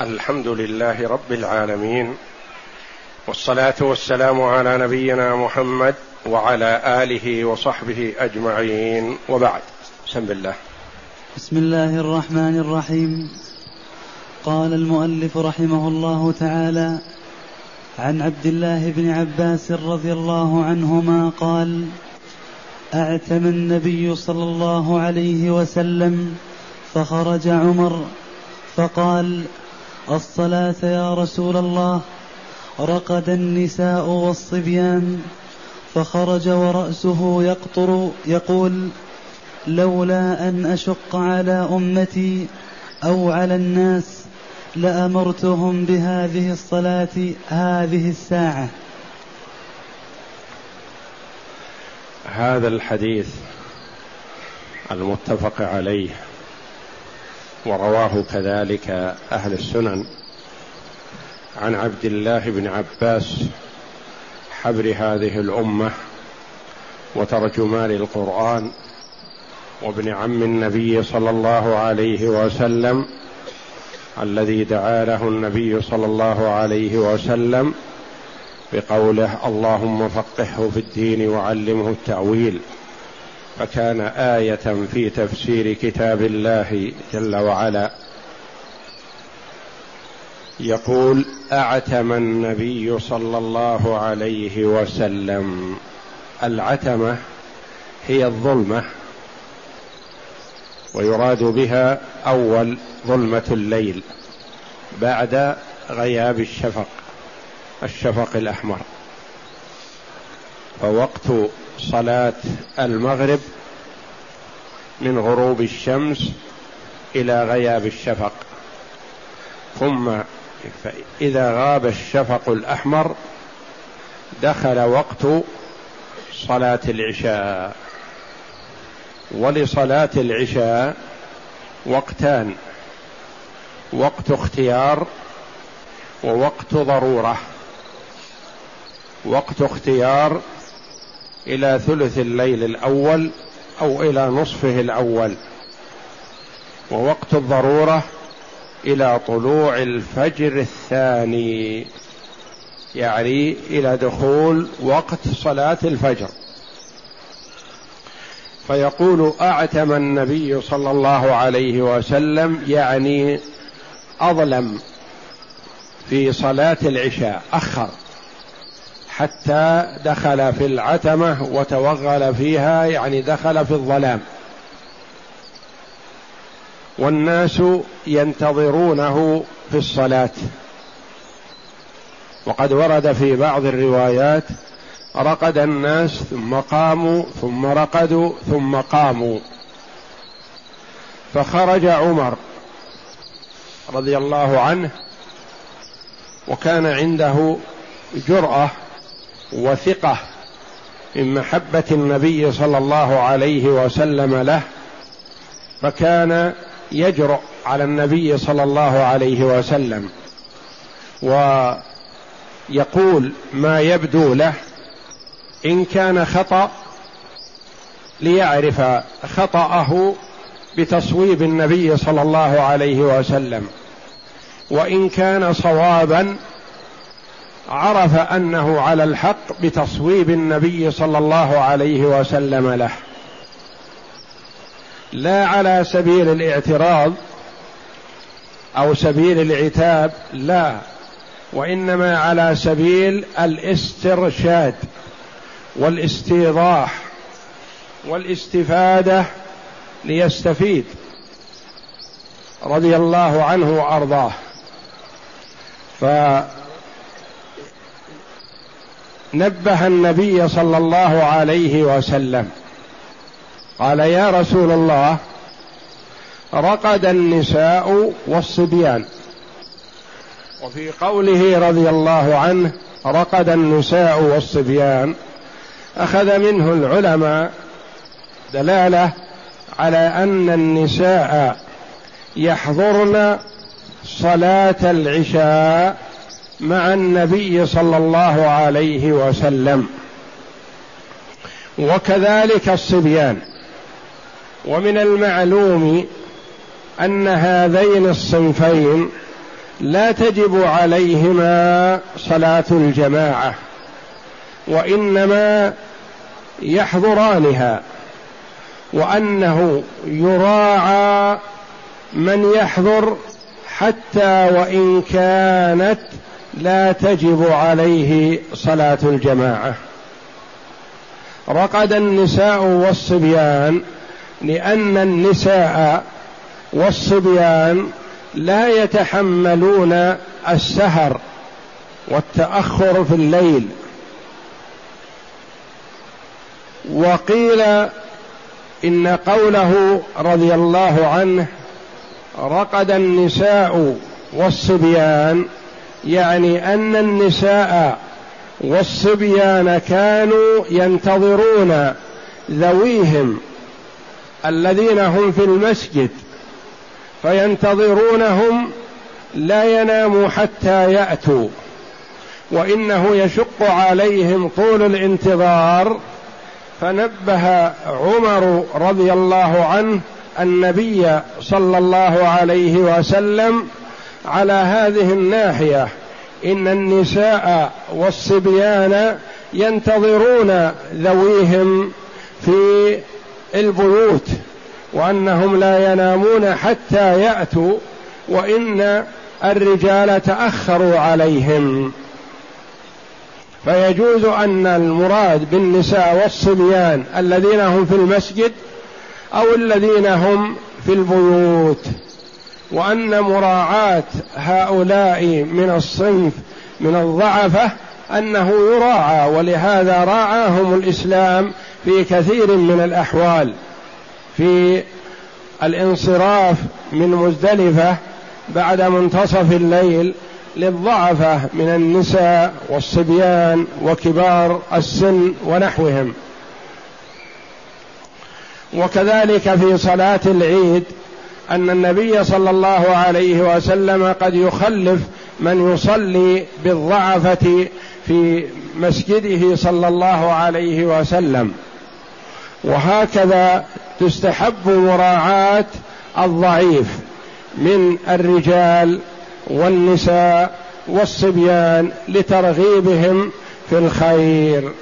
الحمد لله رب العالمين، والصلاة والسلام على نبينا محمد وعلى آله وصحبه أجمعين، وبعد. بسم الله الرحمن الرحيم. قال المؤلف رحمه الله تعالى: عن عبد الله بن عباس رضي الله عنهما قال: أعتم النبي صلى الله عليه وسلم فخرج عمر فقال: الصلاة يا رسول الله، رقد النساء والصبيان، فخرج ورأسه يقطر يقول: لولا أن أشق على أمتي أو على الناس لأمرتهم بهذه الصلاة هذه الساعة. هذا الحديث المتفق عليه، ورواه كذلك أهل السنن، عن عبد الله بن عباس حبر هذه الأمة وترجمان القرآن، وابن عم النبي صلى الله عليه وسلم الذي دعا له النبي صلى الله عليه وسلم بقوله: اللهم فقهه في الدين وعلمه التأويل، فكان آية في تفسير كتاب الله جل وعلا. يقول: أعتم النبي صلى الله عليه وسلم. العتمة هي الظلمة، ويراد بها أول ظلمة الليل بعد غياب الشفق الأحمر، فوقت صلاة المغرب من غروب الشمس إلى غياب الشفق، ثم إذا غاب الشفق الأحمر دخل وقت صلاة العشاء. ولصلاة العشاء وقتان: وقت اختيار ووقت ضرورة. وقت اختيار إلى ثلث الليل الأول أو إلى نصفه الأول، ووقت الضرورة إلى طلوع الفجر الثاني، يعني إلى دخول وقت صلاة الفجر. فيقول: أعتم النبي صلى الله عليه وسلم، يعني أظلم في صلاة العشاء، أخر حتى دخل في العتمة وتوغل فيها، يعني دخل في الظلام، والناس ينتظرونه في الصلاة. وقد ورد في بعض الروايات: رقد الناس ثم قاموا ثم رقدوا ثم قاموا. فخرج عمر رضي الله عنه، وكان عنده جرأة وثقة من محبة النبي صلى الله عليه وسلم له، فكان يجرؤ على النبي صلى الله عليه وسلم ويقول ما يبدو له، إن كان خطأ ليعرف خطأه بتصويب النبي صلى الله عليه وسلم، وإن كان صوابا عرف أنه على الحق بتصويب النبي صلى الله عليه وسلم له، لا على سبيل الاعتراض أو سبيل العتاب، لا، وإنما على سبيل الاسترشاد والاستيضاح والاستفادة، ليستفيد رضي الله عنه وأرضاه. فنبه النبي صلى الله عليه وسلم، قال: يا رسول الله، رقد النساء والصبيان. وفي قوله رضي الله عنه رقد النساء والصبيان، أخذ منه العلماء دلالة على أن النساء يحضرن صلاة العشاء مع النبي صلى الله عليه وسلم، وكذلك الصبيان. ومن المعلوم أن هذين الصنفين لا تجب عليهما صلاة الجماعة، وإنما يحضرانها، وأنه يراعى من يحضر حتى وإن كانت لا تجب عليه صلاة الجماعة. رقد النساء والصبيان، لأن النساء والصبيان لا يتحملون السهر والتأخر في الليل. وقيل إن قوله رضي الله عنه رقد النساء والصبيان يعني أن النساء والصبيان كانوا ينتظرون ذويهم الذين هم في المسجد، فينتظرونهم لا يناموا حتى يأتوا، وإنه يشق عليهم طول الانتظار. فنبه عمر رضي الله عنه النبي صلى الله عليه وسلم على هذه الناحية، إن النساء والصبيان ينتظرون ذويهم في البيوت، وأنهم لا ينامون حتى يأتوا، وإن الرجال تأخروا عليهم. فيجوز أن المراد بالنساء والصبيان الذين هم في المسجد أو الذين هم في البيوت، وأن مراعاة هؤلاء من الصنف من الضعفة أنه يراعى، ولهذا راعاهم الإسلام في كثير من الأحوال. في الانصراف من مزدلفة بعد منتصف الليل للضعفة من النساء والصبيان وكبار السن ونحوهم. وكذلك في صلاة العيد أن النبي صلى الله عليه وسلم قد يخلف من يصلي بالضعفة في مسجده صلى الله عليه وسلم، وهكذا تستحب مراعاة الضعيف من الرجال والنساء والصبيان لترغيبهم في الخير.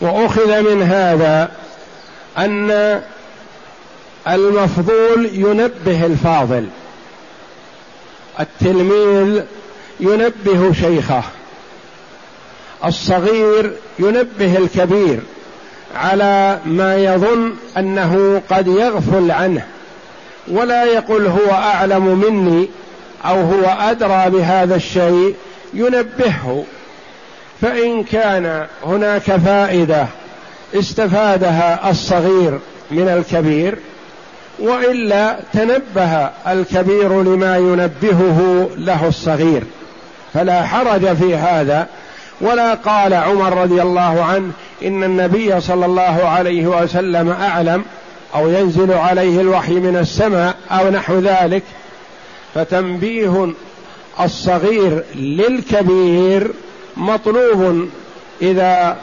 وأخذ من هذا أن المفضول ينبه الفاضل، التلميذ ينبه شيخه، الصغير ينبه الكبير على ما يظن أنه قد يغفل عنه، ولا يقول هو أعلم مني أو هو أدرى بهذا الشيء، ينبهه. فإن كان هناك فائدة استفادها الصغير من الكبير، وإلا تنبه الكبير لما ينبهه له الصغير، فلا حرج في هذا. ولا قال عمر رضي الله عنه إن النبي صلى الله عليه وسلم أعلم أو ينزل عليه الوحي من السماء أو نحو ذلك، فتنبيه الصغير للكبير مطلوب إذا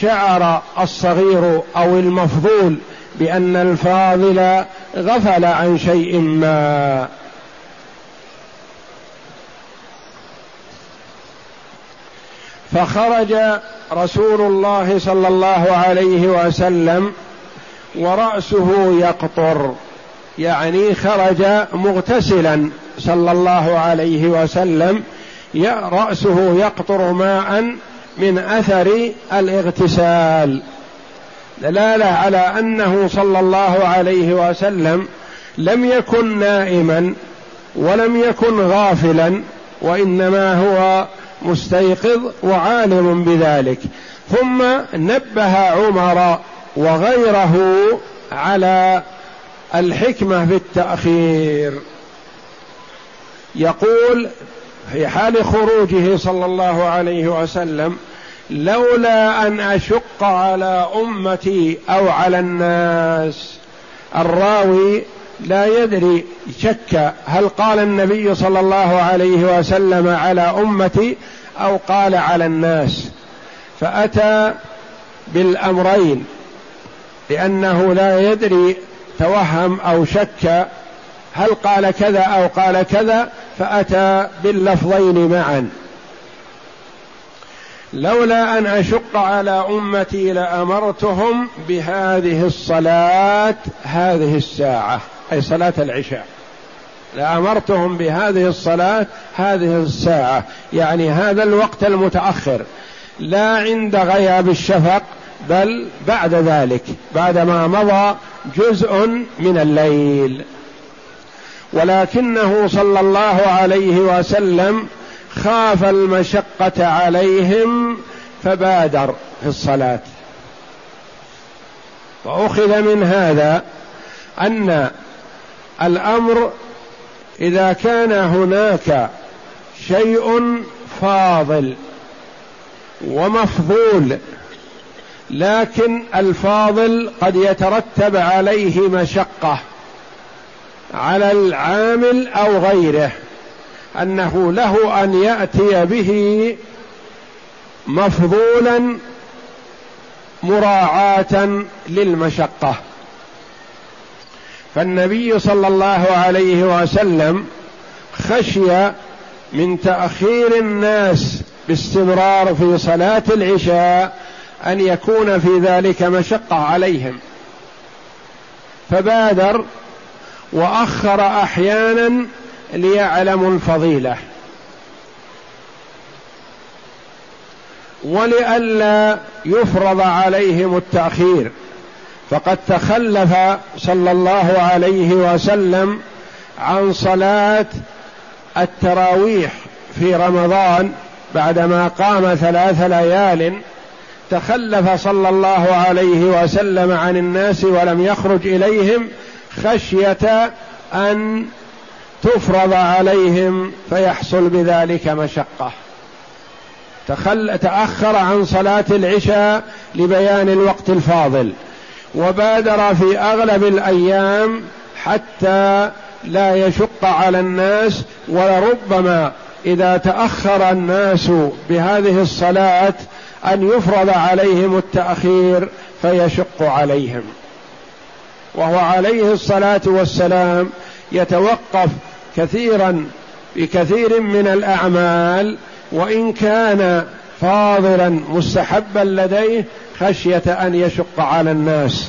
شعر الصغير أو المفضول بأن الفاضل غفل عن شيء ما. فخرج رسول الله صلى الله عليه وسلم ورأسه يقطر، يعني خرج مغتسلا صلى الله عليه وسلم، رأسه يقطر ماء من أثر الاغتسال، دلالة على أنه صلى الله عليه وسلم لم يكن نائما ولم يكن غافلا، وإنما هو مستيقظ وعالم بذلك. ثم نبه عمر وغيره على الحكمة في التأخير. يقول في حال خروجه صلى الله عليه وسلم: لولا أن أشق على أمتي أو على الناس. الراوي لا يدري، شك هل قال النبي صلى الله عليه وسلم على أمتي أو قال على الناس، فأتى بالأمرين، لأنه لا يدري، توهم أو شك هل قال كذا أو قال كذا، فأتى باللفظين معا. لولا أن أشق على أمتي لأمرتهم بهذه الصلاة هذه الساعة، أي صلاة العشاء، لأمرتهم بهذه الصلاة هذه الساعة، يعني هذا الوقت المتأخر، لا عند غياب الشفق بل بعد ذلك، بعدما مضى جزء من الليل. ولكنه صلى الله عليه وسلم خاف المشقة عليهم فبادر في الصلاة. وأخذ من هذا أن الأمر إذا كان هناك شيء فاضل ومفضول، لكن الفاضل قد يترتب عليه مشقة على العامل أو غيره، أنه له أن يأتي به مفضولا مراعاة للمشقة. فالنبي صلى الله عليه وسلم خشي من تأخير الناس باستمرار في صلاة العشاء أن يكون في ذلك مشقة عليهم، فبادر وأخر أحيانا ليعلموا الفضيلة، ولئلا يفرض عليهم التأخير. فقد تخلف صلى الله عليه وسلم عن صلاة التراويح في رمضان بعدما قام 3 ليال، تخلف صلى الله عليه وسلم عن الناس ولم يخرج إليهم خشية أن تفرض عليهم فيحصل بذلك مشقة. تأخر عن صلاة العشاء لبيان الوقت الفاضل، وبادر في أغلب الأيام حتى لا يشق على الناس. ولربما إذا تأخر الناس بهذه الصلاة أن يفرض عليهم التأخير فيشق عليهم، وهو عليه الصلاة والسلام يتوقف كثيرا بكثير من الأعمال وإن كان فاضلا مستحبا لديه، خشية أن يشق على الناس،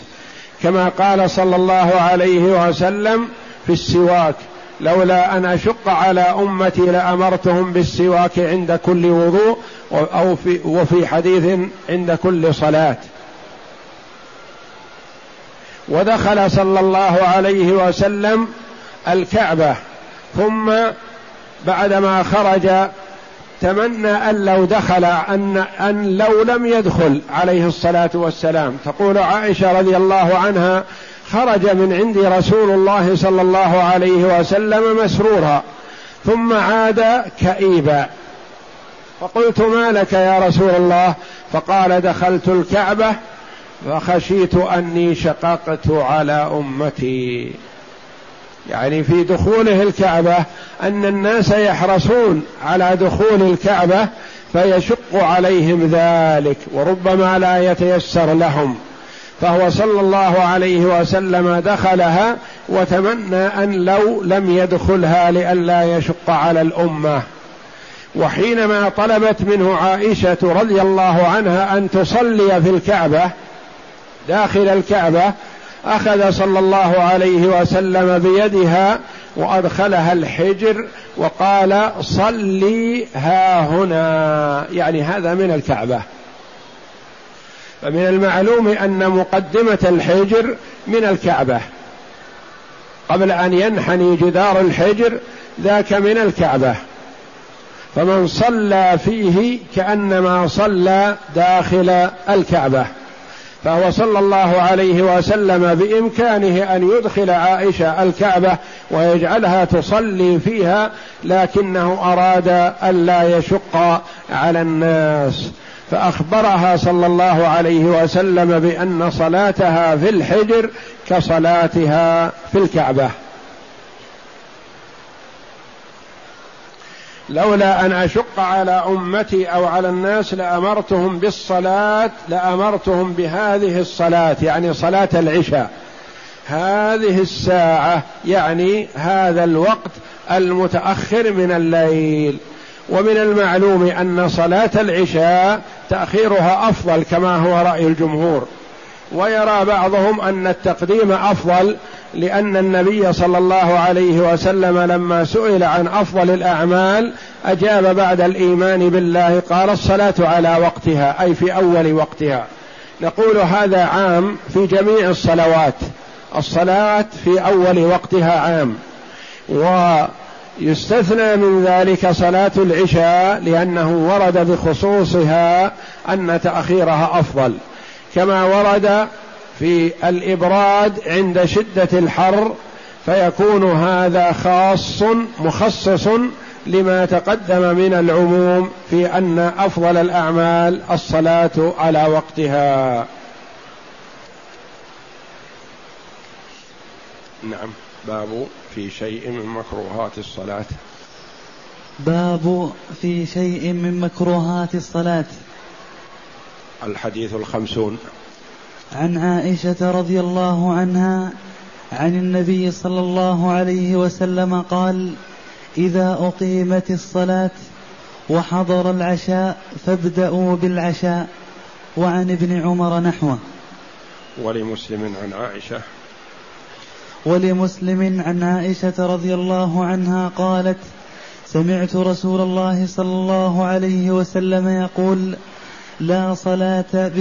كما قال صلى الله عليه وسلم في السواك: لولا أن أشق على أمتي لأمرتهم بالسواك عند كل وضوء، وفي حديث عند كل صلاة. ودخل صلى الله عليه وسلم الكعبة، ثم بعدما خرج تمنى أن لو دخل، أن لو لم يدخل عليه الصلاة والسلام. تقول عائشة رضي الله عنها: خرج من عند رسول الله صلى الله عليه وسلم مسرورا ثم عاد كئيبا، فقلت: ما لك يا رسول الله؟ فقال: دخلت الكعبة فخشيت أني شققت على أمتي. يعني في دخوله الكعبة أن الناس يحرصون على دخول الكعبة فيشق عليهم ذلك، وربما لا يتيسر لهم. فهو صلى الله عليه وسلم دخلها وتمنى أن لو لم يدخلها لئلا يشق على الأمة. وحينما طلبت منه عائشة رضي الله عنها أن تصلي في الكعبة داخل الكعبة، أخذ صلى الله عليه وسلم بيدها وأدخلها الحجر وقال: صلي ها هنا، يعني هذا من الكعبة. فمن المعلوم أن مقدمة الحجر من الكعبة، قبل أن ينحني جدار الحجر ذاك من الكعبة، فمن صلى فيه كأنما صلى داخل الكعبة. فهو صلى الله عليه وسلم بإمكانه أن يدخل عائشة الكعبة ويجعلها تصلي فيها، لكنه أراد ألا يشق على الناس، فأخبرها صلى الله عليه وسلم بأن صلاتها في الحجر كصلاتها في الكعبة. لولا أن أشق على أمتي أو على الناس لأمرتهم بالصلاة لأمرتهم بهذه الصلاة، يعني صلاة العشاء، هذه الساعة، يعني هذا الوقت المتأخر من الليل. ومن المعلوم أن صلاة العشاء تأخيرها أفضل كما هو رأي الجمهور، ويرى بعضهم أن التقديم أفضل، لأن النبي صلى الله عليه وسلم لما سئل عن أفضل الأعمال أجاب بعد الإيمان بالله قال الصلاة على وقتها، أي في أول وقتها. نقول هذا عام في جميع الصلوات، الصلاة في أول وقتها عام، ويستثنى من ذلك صلاة العشاء لأنه ورد بخصوصها أن تأخيرها أفضل، كما ورد في الإبراد عند شدة الحر، فيكون هذا مخصص لما تقدم من العموم في أن أفضل الأعمال الصلاة على وقتها. نعم. باب في شيء من مكروهات الصلاة. باب في شيء من مكروهات الصلاة. الحديث 50. عن عائشة رضي الله عنها عن النبي صلى الله عليه وسلم قال: إذا أقيمت الصلاة وحضر العشاء فابدأوا بالعشاء. وعن ابن عمر نحوه. ولمسلم عن عائشة رضي الله عنها قالت: سمعت رسول الله صلى الله عليه وسلم يقول: لا صلاة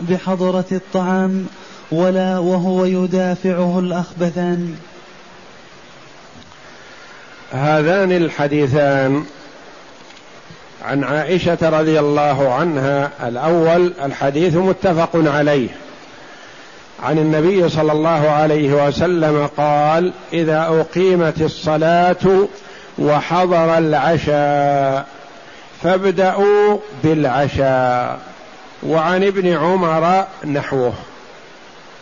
بحضرة الطعام ولا وهو يدافعه الأخبثان. هذان الحديثان عن عائشة رضي الله عنها، الأول الحديث متفق عليه عن النبي صلى الله عليه وسلم قال: إذا أقيمت الصلاة وحضر العشاء فابدأوا بالعشاء. وعن ابن عمر نحوه.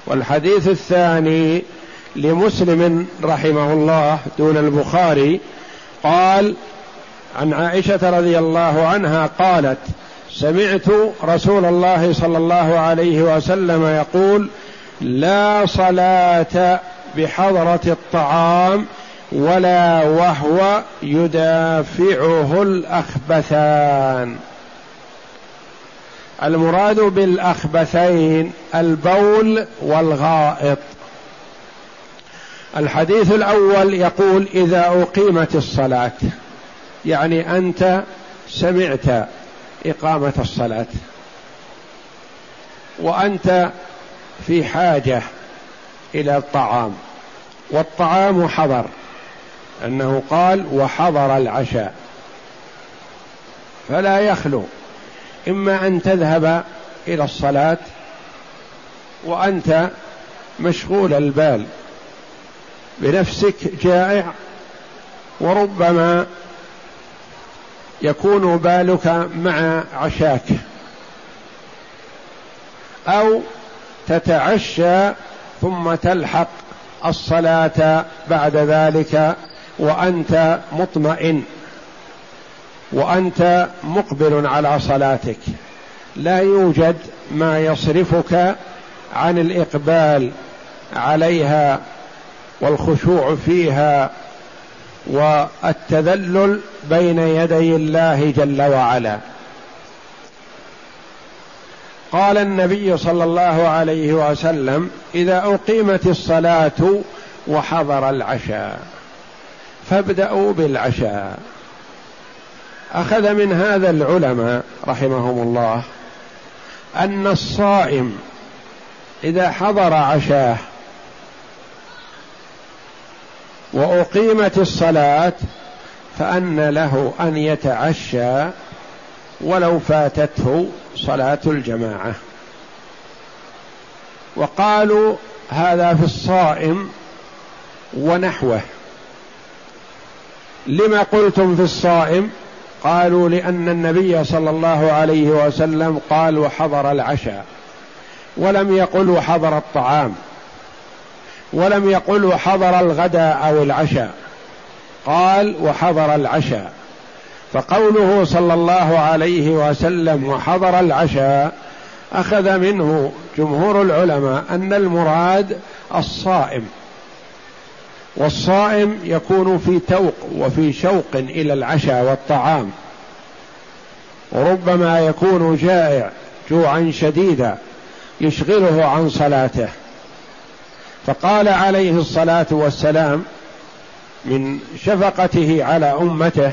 والحديث الثاني لمسلم رحمه الله دون البخاري، قال عن عائشة رضي الله عنها قالت: سمعت رسول الله صلى الله عليه وسلم يقول: لا صلاة بحضرة الطعام ولا وهو يدافعه الأخبثان. المراد بالأخبثين البول والغائط. الحديث الأول يقول: إذا أقيمت الصلاة، يعني أنت سمعت إقامة الصلاة وأنت في حاجة إلى الطعام، والطعام حضر، أنه قال وحضر العشاء، فلا يخلو إما أن تذهب إلى الصلاة وأنت مشغول البال بنفسك جائع، وربما يكون بالك مع عشاك، أو تتعشى ثم تلحق الصلاة بعد ذلك وأنت مطمئن وأنت مقبل على صلاتك، لا يوجد ما يصرفك عن الإقبال عليها والخشوع فيها والتذلل بين يدي الله جل وعلا. قال النبي صلى الله عليه وسلم: إذا أقيمت الصلاة وحضر العشاء فابدأوا بالعشاء. أخذ من هذا العلماء رحمهم الله أن الصائم إذا حضر عشاه وأقيمت الصلاة فأن له أن يتعشى ولو فاتته صلاة الجماعة. وقالوا هذا في الصائم ونحوه. لما قلتم في الصائم؟ قالوا لأن النبي صلى الله عليه وسلم قال وحضر العشاء، ولم يقل وحضر الطعام، ولم يقل وحضر الغداء أو العشاء، قال وحضر العشاء، فقوله صلى الله عليه وسلم وحضر العشاء أخذ منه جمهور العلماء أن المراد الصائم، والصائم يكون في توق وفي شوق إلى العشاء والطعام، وربما يكون جائع جوعا شديدا يشغله عن صلاته. فقال عليه الصلاة والسلام من شفقته على أمته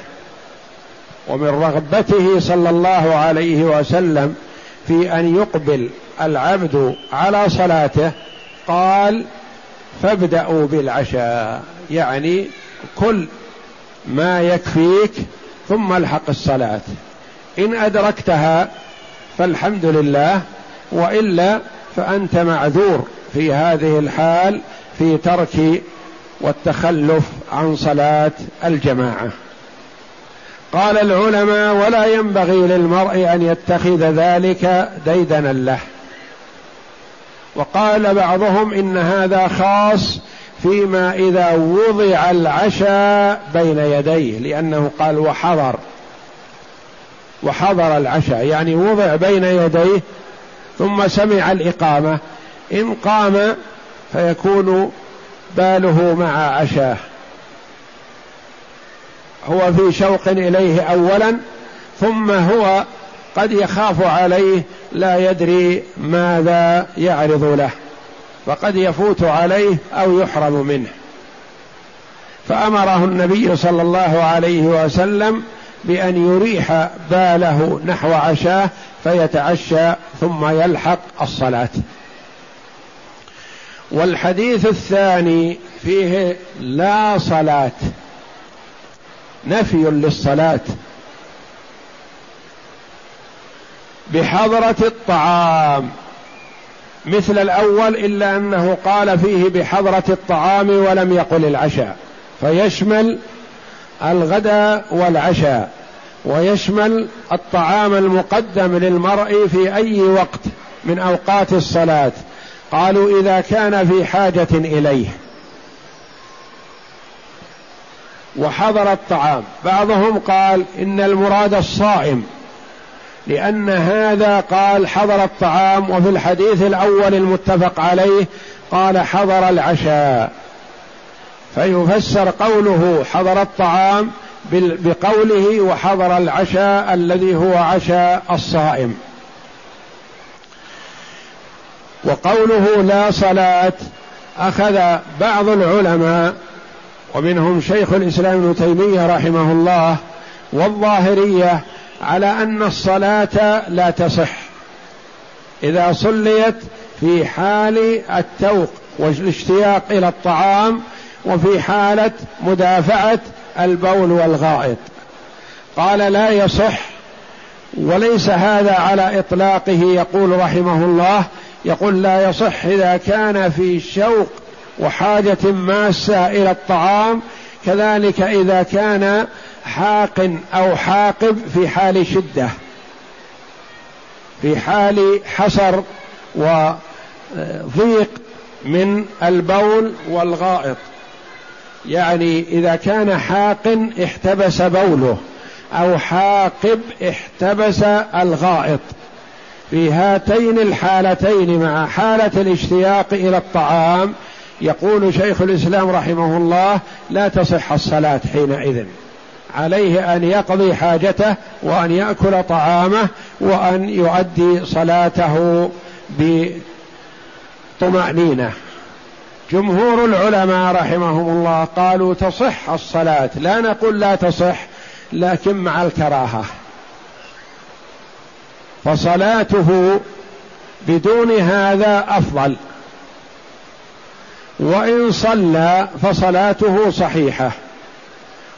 ومن رغبته صلى الله عليه وسلم في أن يقبل العبد على صلاته قال: فابدأوا بالعشاء، يعني كل ما يكفيك ثم الحق الصلاة، إن أدركتها فالحمد لله، وإلا فأنت معذور في هذه الحال في ترك والتخلف عن صلاة الجماعة. قال العلماء: ولا ينبغي للمرء أن يتخذ ذلك ديدنا له. وقال بعضهم: إن هذا خاص فيما إذا وضع العشاء بين يديه، لأنه قال وحضر العشاء، يعني وضع بين يديه ثم سمع الإقامة، إن قام فيكون باله مع عشاه، هو في شوق إليه أولا، ثم هو قد يخاف عليه لا يدري ماذا يعرض له، فقد يفوت عليه أو يحرم منه. فأمره النبي صلى الله عليه وسلم بأن يريح باله نحو عشاه فيتعشى ثم يلحق الصلاة. والحديث الثاني فيه لا صلاة، نفي للصلاة بحضرة الطعام مثل الأول، إلا أنه قال فيه بحضرة الطعام ولم يقل العشاء، فيشمل الغداء والعشاء، ويشمل الطعام المقدم للمرء في أي وقت من أوقات الصلاة. قالوا: إذا كان في حاجة إليه وحضر الطعام. بعضهم قال: إن المراد الصائم، لأن هذا قال حضر الطعام، وفي الحديث الأول المتفق عليه قال حضر العشاء، فيفسر قوله حضر الطعام بقوله وحضر العشاء الذي هو عشاء الصائم. وقوله لا صلاة أخذ بعض العلماء ومنهم شيخ الإسلام ابن تيمية رحمه الله والظاهرية على أن الصلاة لا تصح إذا صليت في حال التوق والاشتياق إلى الطعام وفي حالة مدافعة البول والغائط. قال: لا يصح. وليس هذا على إطلاقه، يقول رحمه الله، يقول: لا يصح إذا كان في شوق وحاجة ماسة إلى الطعام، كذلك إذا كان حاق أو حاقب في حال شدة، في حال حسر وضيق من البول والغائط، يعني إذا كان حاق احتبس بوله أو حاقب احتبس الغائط، في هاتين الحالتين مع حالة الاشتياق إلى الطعام، يقول شيخ الإسلام رحمه الله: لا تصح الصلاة حينئذ، عليه أن يقضي حاجته وأن يأكل طعامه وأن يؤدي صلاته بطمأنينة. جمهور العلماء رحمهم الله قالوا: تصح الصلاة، لا نقول لا تصح، لكن مع الكراهة، فصلاته بدون هذا أفضل، وإن صلى فصلاته صحيحة.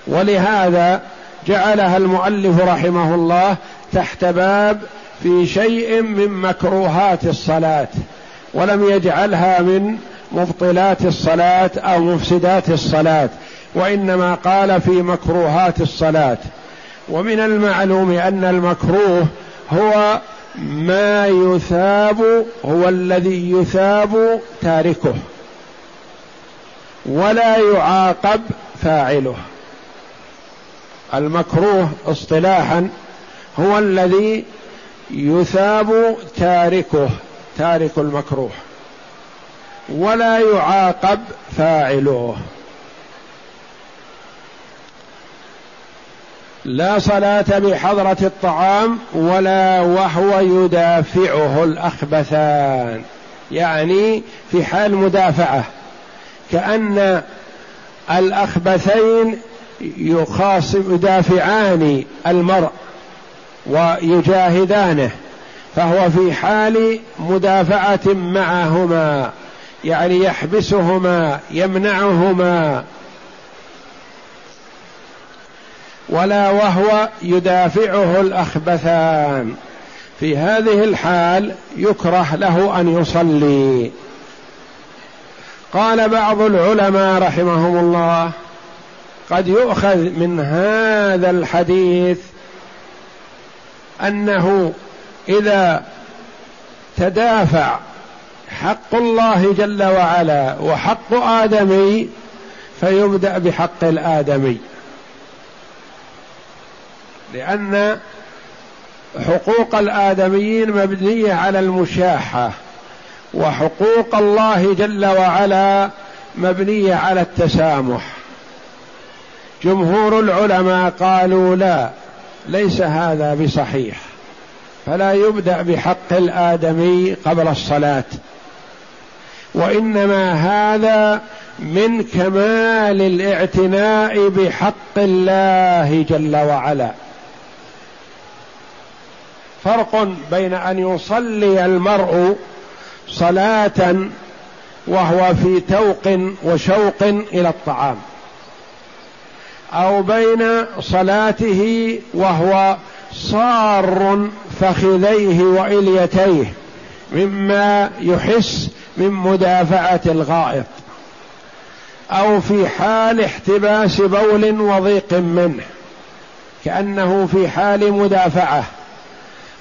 ولهذا جعلها المؤلف رحمه الله تحت باب في شيء من مكروهات الصلاة، ولم يجعلها من مبطلات الصلاة أو مفسدات الصلاة، وإنما قال في مكروهات الصلاة. ومن المعلوم أن المكروه هو ما يثاب، هو الذي يثاب تاركه ولا يعاقب فاعله، المكروه اصطلاحا هو الذي يثاب تارك المكروه ولا يعاقب فاعله. لا صلاة بحضرة الطعام ولا وهو يدافعه الأخبثان، يعني في حال مدافعة، كأن الأخبثين يدافعان المرء ويجاهدانه، فهو في حال مدافعة معهما، يعني يحبسهما يمنعهما. ولا وهو يدافعه الأخبثان، في هذه الحال يكره له أن يصلي. قال بعض العلماء رحمهم الله: قد يؤخذ من هذا الحديث أنه إذا تدافع حق الله جل وعلا وحق آدمي فيبدأ بحق الآدمي، لأن حقوق الآدميين مبنية على المشاحة، وحقوق الله جل وعلا مبنية على التسامح. جمهور العلماء قالوا لا، ليس هذا بصحيح، فلا يبدأ بحق الآدمي قبل الصلاة، وإنما هذا من كمال الاعتناء بحق الله جل وعلا. فرق بين أن يصلي المرء صلاة وهو في توق وشوق إلى الطعام، أو بين صلاته وهو صار فخذيه وإليتيه مما يحس من مدافعة الغائط، أو في حال احتباس بول وضيق منه، كأنه في حال مدافعة.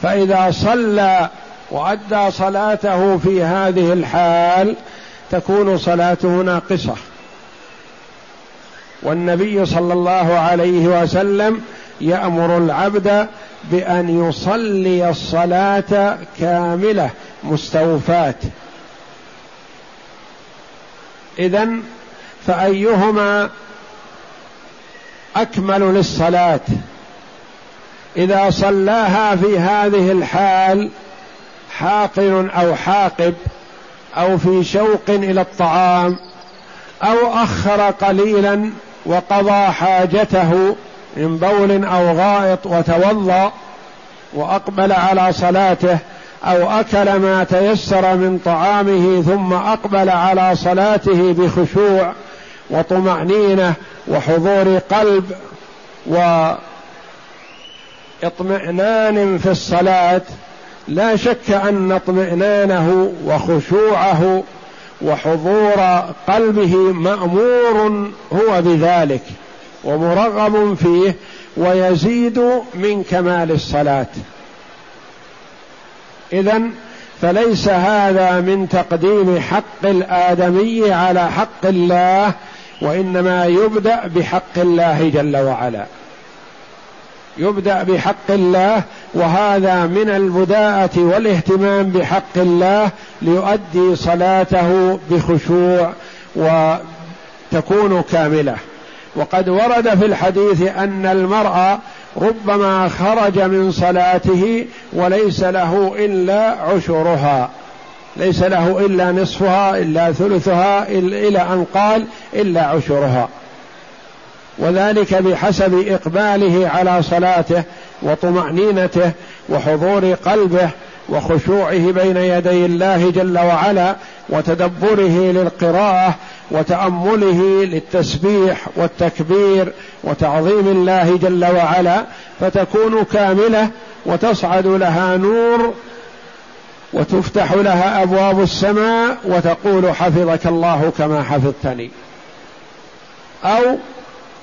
فإذا صلى وأدى صلاته في هذه الحال تكون صلاته ناقصة. والنبي صلى الله عليه وسلم يأمر العبد بأن يصلي الصلاة كاملة مستوفاة. إذن فأيهما أكمل للصلاة؟ إذا صلاها في هذه الحال حاقن أو حاقب أو في شوق إلى الطعام أو أخر قليلا وقضى حاجته من بول أو غائط وتوضأ وأقبل على صلاته، أو أكل ما تيسر من طعامه ثم أقبل على صلاته بخشوع وطمأنينة وحضور قلب واطمئنان في الصلاة، لا شك أن اطمئنانه وخشوعه وحضور قلبه مأمور هو بذلك ومرغب فيه، ويزيد من كمال الصلاة. إذن فليس هذا من تقديم حق الآدمي على حق الله، وإنما يبدأ بحق الله جل وعلا، يبدأ بحق الله، وهذا من البداءة والاهتمام بحق الله ليؤدي صلاته بخشوع وتكون كاملة. وقد ورد في الحديث أن المرأة ربما خرج من صلاته وليس له إلا عشرها، ليس له إلا نصفها إلا ثلثها إلى أن قال إلا عشرها، وذلك بحسب إقباله على صلاته وطمأنينته وحضور قلبه وخشوعه بين يدي الله جل وعلا وتدبره للقراءة وتأمله للتسبيح والتكبير وتعظيم الله جل وعلا، فتكون كاملة وتصعد لها نور وتفتح لها أبواب السماء وتقول حفظك الله كما حفظتني، أو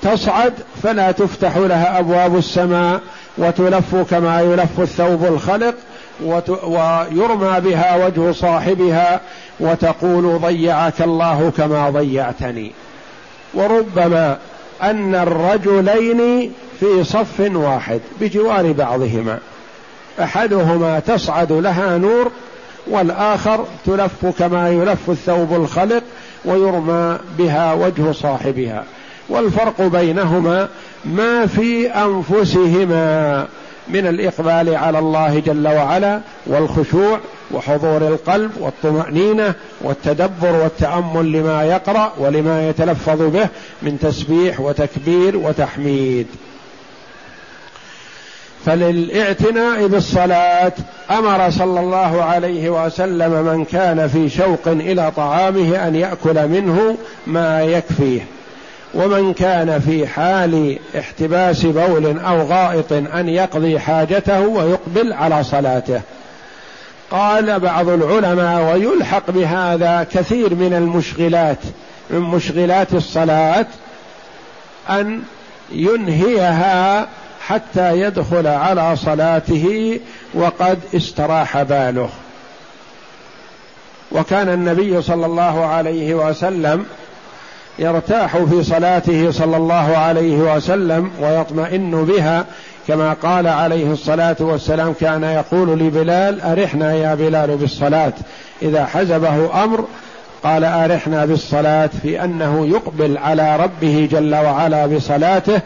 تصعد فلا تفتح لها أبواب السماء وتلف كما يلف الثوب الخلق ويرمى بها وجه صاحبها وتقول ضيعك الله كما ضيعتني. وربما أن الرجلين في صف واحد بجوار بعضهما، أحدهما تصعد لها نور والآخر تلف كما يلف الثوب الخلق ويرمى بها وجه صاحبها، والفرق بينهما ما في أنفسهما من الإقبال على الله جل وعلا والخشوع وحضور القلب والطمأنينة والتدبر والتأمل لما يقرأ ولما يتلفظ به من تسبيح وتكبير وتحميد. فللاعتناء بالصلاة أمر صلى الله عليه وسلم من كان في شوق إلى طعامه أن يأكل منه ما يكفيه، ومن كان في حال احتباس بول أو غائط أن يقضي حاجته ويقبل على صلاته. قال بعض العلماء ويلحق بهذا كثير من المشغلات من مشغلات الصلاة أن ينهيها حتى يدخل على صلاته وقد استراح باله. وكان النبي صلى الله عليه وسلم يرتاح في صلاته صلى الله عليه وسلم ويطمئن بها، كما قال عليه الصلاة والسلام كان يقول لبلال أرحنا يا بلال بالصلاة، إذا حزبه أمر قال أرحنا بالصلاة، في أنه يقبل على ربه جل وعلا بصلاته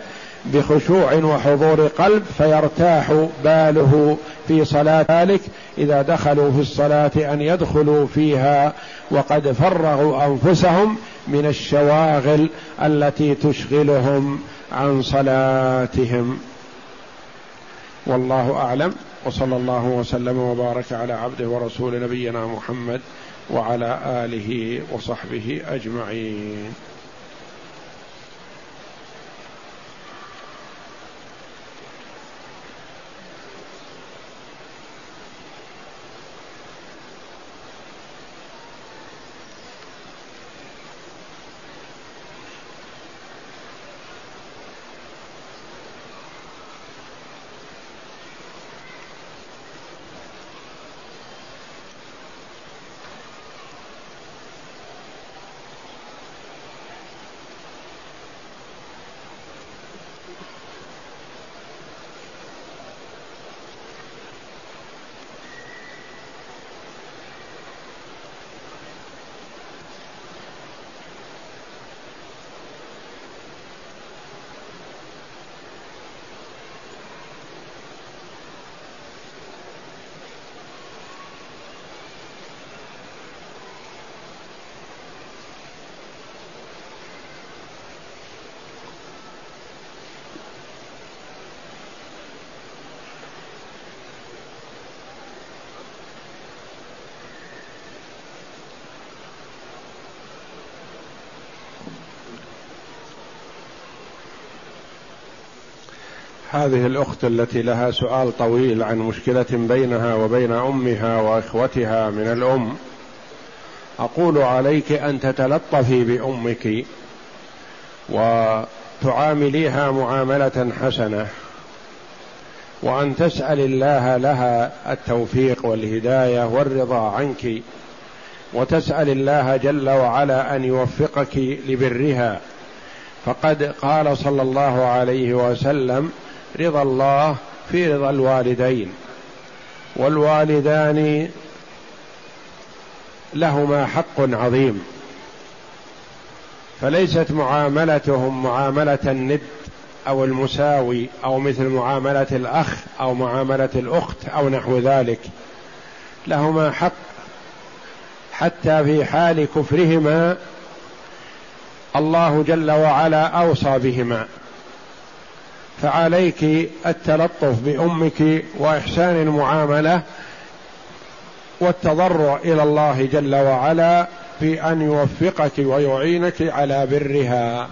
بخشوع وحضور قلب فيرتاح باله في صلاة، ذلك إذا دخلوا في الصلاة أن يدخلوا فيها وقد فرغوا أنفسهم من الشواغل التي تشغلهم عن صلاتهم. والله أعلم، وصلى الله وسلم وبارك على عبده ورسول نبينا محمد وعلى آله وصحبه أجمعين. هذه الأخت التي لها سؤال طويل عن مشكلة بينها وبين أمها وإخوتها من الأم، أقول عليك أن تتلطفي بأمك وتعامليها معاملة حسنة، وأن تسأل الله لها التوفيق والهداية والرضا عنك، وتسأل الله جل وعلا أن يوفقك لبرها، فقد قال صلى الله عليه وسلم رضا الله في رضا الوالدين، والوالدان لهما حق عظيم، فليست معاملتهم معاملة الند أو المساوي أو مثل معاملة الأخ أو معاملة الأخت أو نحو ذلك، لهما حق، حتى في حال كفرهما الله جل وعلا أوصى بهما. فعليك التلطف بأمك وإحسان المعاملة والتضرع إلى الله جل وعلا في أن يوفقك ويعينك على برها.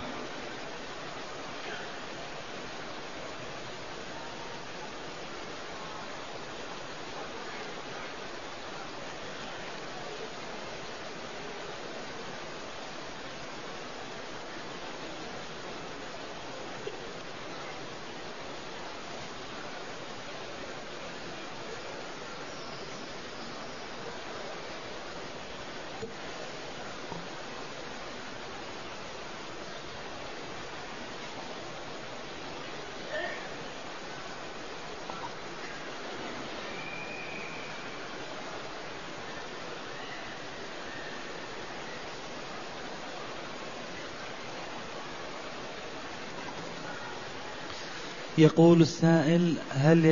يقول السائل: هل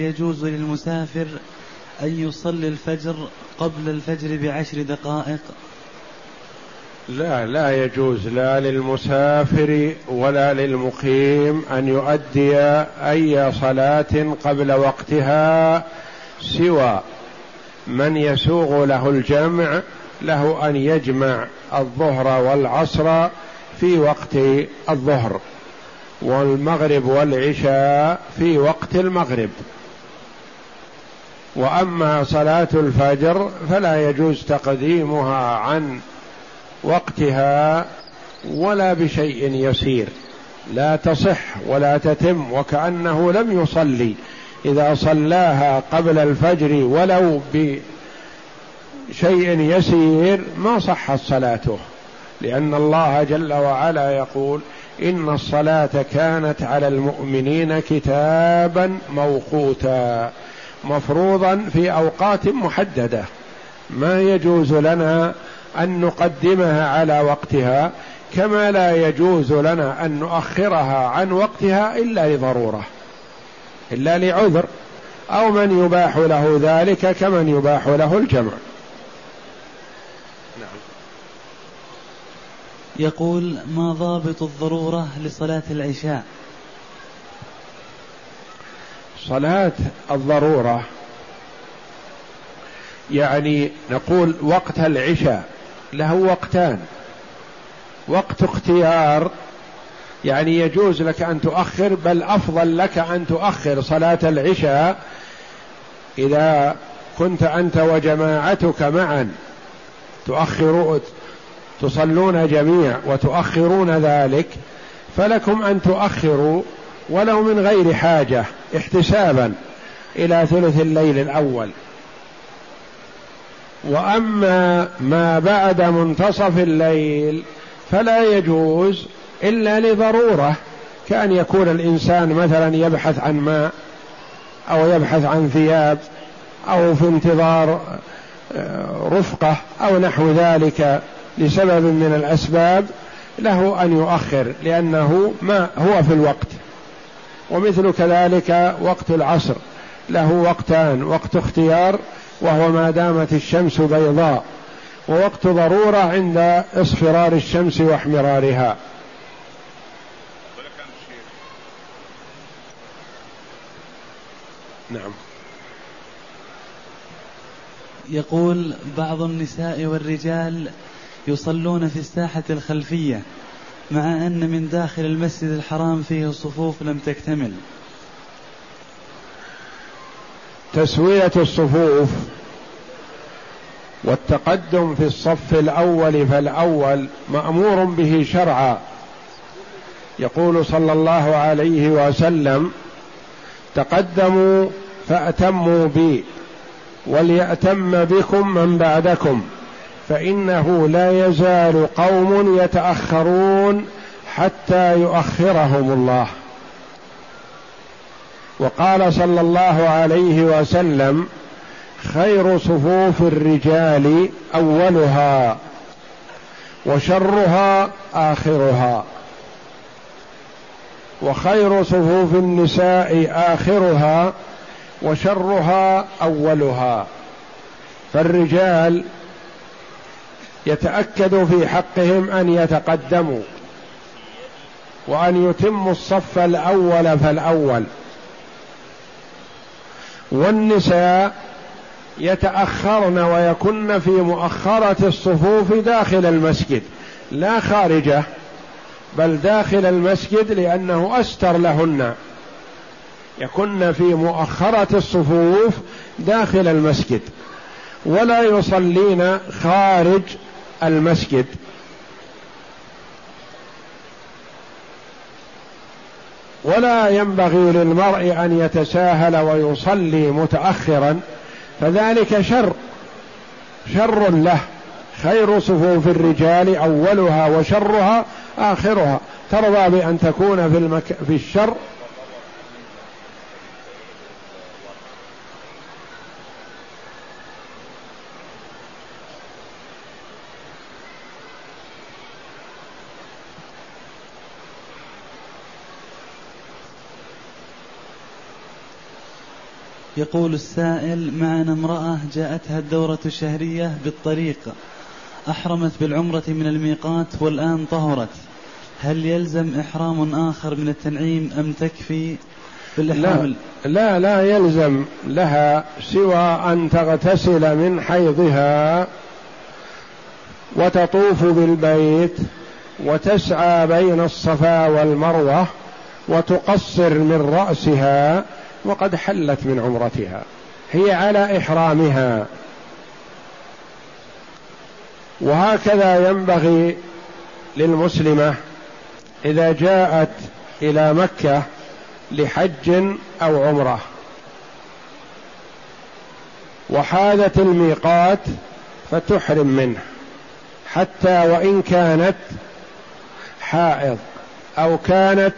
يجوز للمسافر أن يصلي الفجر قبل الفجر ب10 دقائق؟ لا يجوز لا للمسافر ولا للمقيم أن يؤدي أي صلاة قبل وقتها، سوى من يسوغ له الجمع له أن يجمع الظهر والعصر في وقت الظهر والمغرب والعشاء في وقت المغرب. وأما صلاة الفجر فلا يجوز تقديمها عن وقتها ولا بشيء يسير، لا تصح ولا تتم، وكأنه لم يصلي إذا صلاها قبل الفجر ولو بشيء يسير ما صحت صلاته، لأن الله جل وعلا يقول: إن الصلاة كانت على المؤمنين كتابا موقوتا، مفروضا في أوقات محددة، ما يجوز لنا أن نقدمها على وقتها، كما لا يجوز لنا أن نؤخرها عن وقتها إلا لضرورة، إلا لعذر، أو من يباح له ذلك كمن يباح له الجمع. يقول: ما ضابط الضرورة لصلاة العشاء؟ صلاة الضرورة يعني نقول وقت العشاء له وقتان، وقت اختيار يعني يجوز لك أن تؤخر، بل أفضل لك أن تؤخر صلاة العشاء إذا كنت أنت وجماعتك معا تصلون جميع وتؤخرون ذلك، فلكم أن تؤخروا ولو من غير حاجة احتسابا إلى ثلث الليل الأول. وأما ما بعد منتصف الليل فلا يجوز إلا لضرورة، كأن يكون الإنسان مثلا يبحث عن ماء أو يبحث عن ثياب أو في انتظار رفقة أو نحو ذلك، لسبب من الأسباب له أن يؤخر لأنه ما هو في الوقت. ومثل كذلك وقت العصر له وقتان، وقت اختيار وهو ما دامت الشمس بيضاء، ووقت ضرورة عند اصفرار الشمس واحمرارها. نعم. يقول: بعض النساء والرجال يصلون في الساحة الخلفية مع أن من داخل المسجد الحرام فيه صفوف لم تكتمل. تسوية الصفوف والتقدم في الصف الأول فالأول مأمور به شرعا، يقول صلى الله عليه وسلم: تقدموا فأتموا بي وليأتم بكم من بعدكم، فإنه لا يزال قوم يتأخرون حتى يؤخرهم الله. وقال صلى الله عليه وسلم: خير صفوف الرجال أولها وشرها آخرها، وخير صفوف النساء آخرها وشرها أولها. فالرجال يتأكد في حقهم أن يتقدموا وأن يتموا الصف الأول فالأول، والنساء يتأخرن ويكن في مؤخرة الصفوف داخل المسجد لا خارجه، بل داخل المسجد لأنه أستر لهن، يكن في مؤخرة الصفوف داخل المسجد ولا يصلين خارج المسجد. ولا ينبغي للمرء أن يتساهل ويصلي متأخرا، فذلك شر له. خير صفوف الرجال أولها وشرها آخرها، ترضى بأن تكون في الشر؟ يقول السائل: معنا امرأة جاءتها الدورة الشهرية بالطريق، أحرمت بالعمرة من الميقات والآن طهرت، هل يلزم إحرام آخر من التنعيم أم تكفي بالإحرام؟ لا يلزم لها سوى أن تغتسل من حيضها وتطوف بالبيت وتسعى بين الصفا والمروة وتقصر من رأسها وقد حلت من عمرتها، هي على إحرامها. وهكذا ينبغي للمسلمة إذا جاءت إلى مكة لحج أو عمرة وحادت الميقات فتحرم منه حتى وإن كانت حائض أو كانت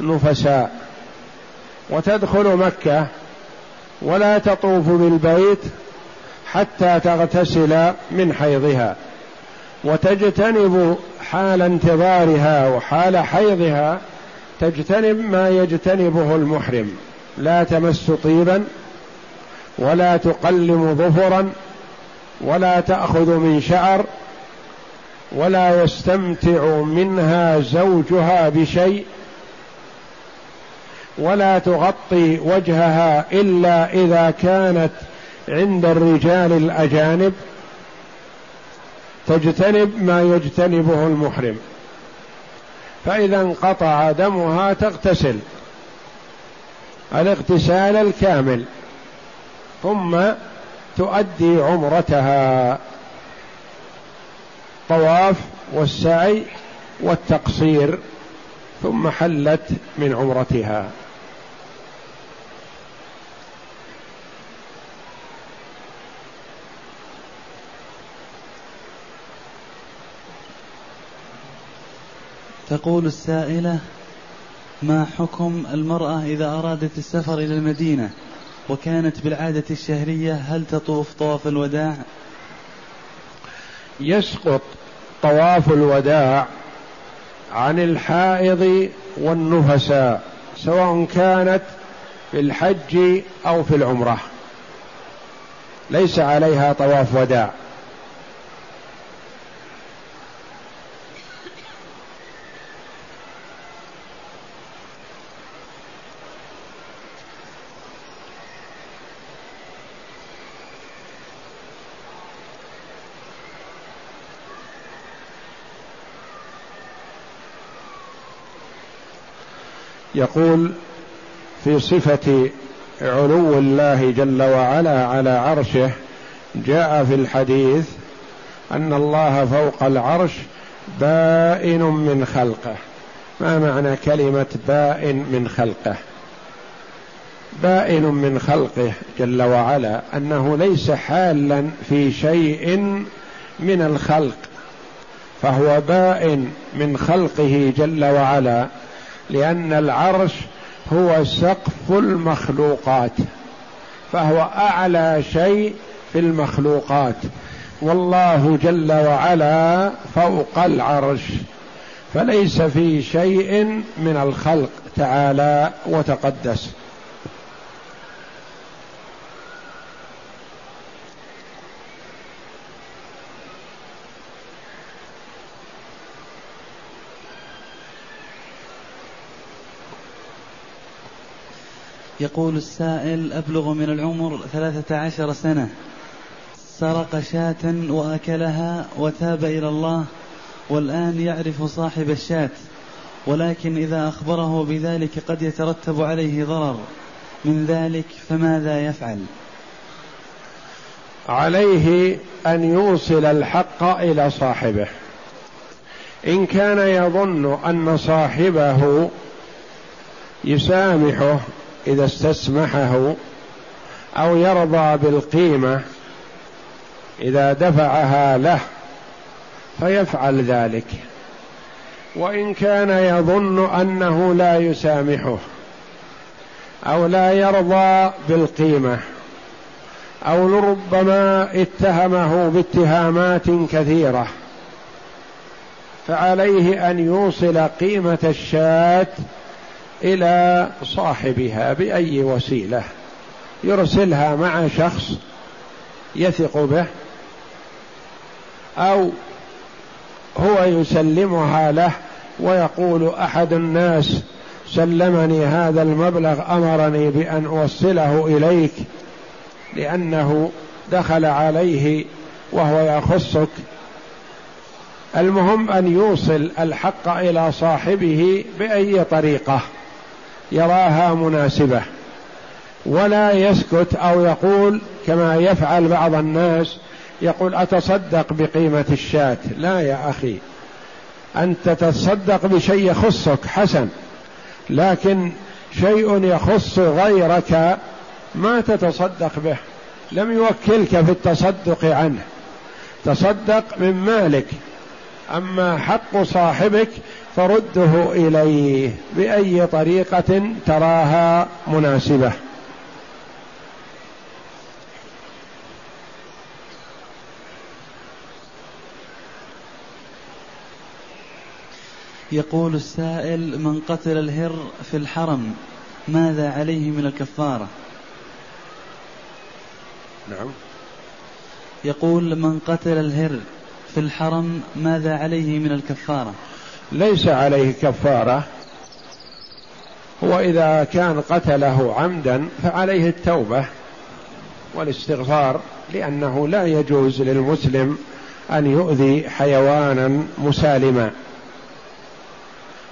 نفساء، وتدخل مكة ولا تطوف بالبيت حتى تغتسل من حيضها وتجتنب حال انتظارها وحال حيضها، تجتنب ما يجتنبه المحرم، لا تمس طيبا ولا تقلم ظفرا ولا تأخذ من شعر ولا يستمتع منها زوجها بشيء ولا تغطي وجهها إلا إذا كانت عند الرجال الأجانب، تجتنب ما يجتنبه المحرم. فإذا انقطع دمها تغتسل الاغتسال الكامل ثم تؤدي عمرتها، طواف والسعي والتقصير، ثم حلت من عمرتها. تقول السائلة: ما حكم المرأة إذا أرادت السفر إلى المدينة وكانت بالعادة الشهرية، هل تطوف طواف الوداع؟ يسقط طواف الوداع عن الحائض والنفساء سواء كانت في الحج أو في العمرة، ليس عليها طواف وداع. يقول في صفة علو الله جل وعلا على عرشه: جاء في الحديث أن الله فوق العرش بائن من خلقه. ما معنى كلمة بائن من خلقه؟ بائن من خلقه جل وعلا أنه ليس حالا في شيء من الخلق، فهو بائن من خلقه جل وعلا، لأن العرش هو سقف المخلوقات، فهو أعلى شيء في المخلوقات، والله جل وعلا فوق العرش، فليس في شيء من الخلق تعالى وتقدس. يقول السائل: أبلغ من العمر 13 سنة، سرق شاة وأكلها وتاب إلى الله، والآن يعرف صاحب الشاة، ولكن إذا أخبره بذلك قد يترتب عليه ضرر من ذلك، فماذا يفعل؟ عليه أن يوصل الحق إلى صاحبه. إن كان يظن أن صاحبه يسامحه إذا استسمحه أو يرضى بالقيمة إذا دفعها له فيفعل ذلك، وإن كان يظن أنه لا يسامحه أو لا يرضى بالقيمة أو لربما اتهمه باتهامات كثيرة، فعليه أن يوصل قيمة الشاة إلى صاحبها بأي وسيلة، يرسلها مع شخص يثق به، أو هو يسلمها له ويقول أحد الناس سلمني هذا المبلغ أمرني بأن أوصله إليك لأنه دخل عليه وهو يخصك. المهم أن يوصل الحق إلى صاحبه بأي طريقة يراها مناسبة، ولا يسكت أو يقول كما يفعل بعض الناس، يقول أتصدق بقيمة الشاة. لا يا أخي، أنت تتصدق بشيء يخصك حسن، لكن شيء يخص غيرك ما تتصدق به، لم يوكلك في التصدق عنه، تصدق من مالك. أما حق صاحبك فرده إليه بأي طريقة تراها مناسبة. يقول السائل: من قتل الهر في الحرم ماذا عليه من الكفارة؟ نعم. يقول: من قتل الهر في الحرم ماذا عليه من الكفارة؟ ليس عليه كفارة، وإذا كان قتله عمدا فعليه التوبة والاستغفار، لأنه لا يجوز للمسلم أن يؤذي حيوانا مسالما.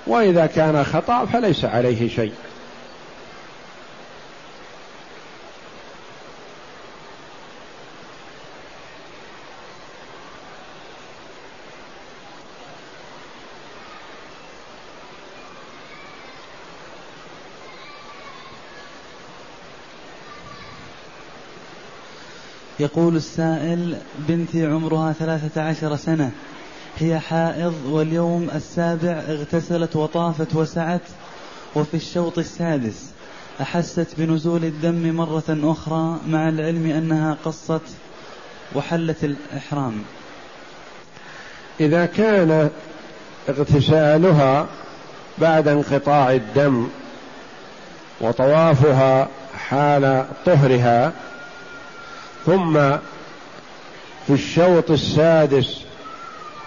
وإذا كان خطأ فليس عليه شيء. يقول السائل: بنتي عمرها 13 سنة، هي حائض، واليوم 7 اغتسلت وطافت وسعت، وفي الشوط 6 أحست بنزول الدم مرة أخرى، مع العلم أنها قصت وحلت الإحرام. إذا كان اغتسالها بعد انقطاع الدم وطوافها حال طهرها، ثم في الشوط 6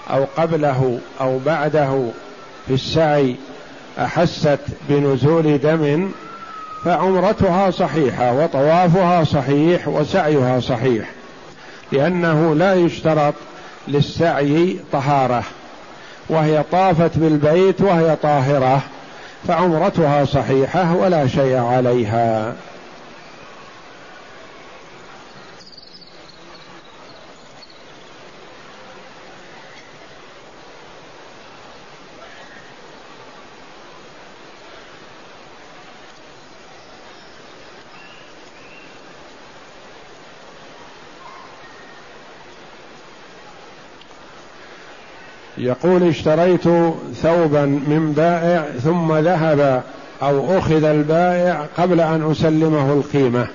أو قبله أو بعده في السعي أحست بنزول دم، فعمرتها صحيحة وطوافها صحيح وسعيها صحيح، لأنه لا يشترط للسعي طهارة، وهي طافت بالبيت وهي طاهرة، فعمرتها صحيحة ولا شيء عليها. يقول: اشتريت ثوبا من بائع ثم ذهب أو أخذ البائع قبل أن أسلمه القيمة،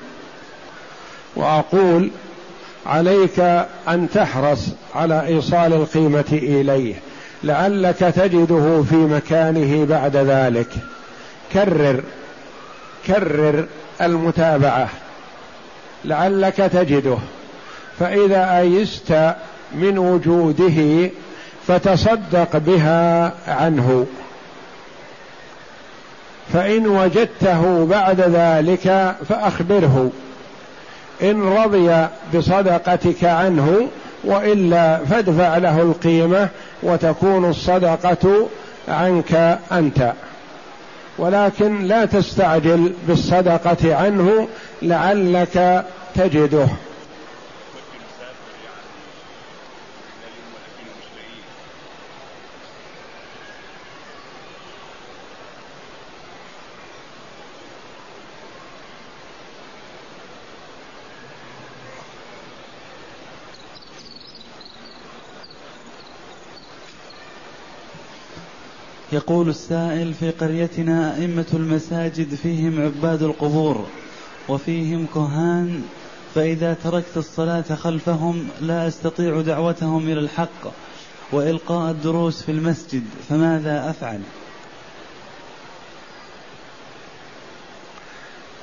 وأقول: عليك أن تحرص على إيصال القيمة إليه، لعلك تجده في مكانه بعد ذلك. كرر المتابعة لعلك تجده، فإذا أيست من وجوده فتصدق بها عنه، فإن وجدته بعد ذلك فأخبره، إن رضي بصدقتك عنه وإلا فادفع له القيمة وتكون الصدقة عنك أنت، ولكن لا تستعجل بالصدقة عنه لعلك تجده. يقول السائل: في قريتنا أئمة المساجد فيهم عباد القبور وفيهم كهان، فإذا تركت الصلاة خلفهم لا أستطيع دعوتهم إلى الحق وإلقاء الدروس في المسجد، فماذا أفعل؟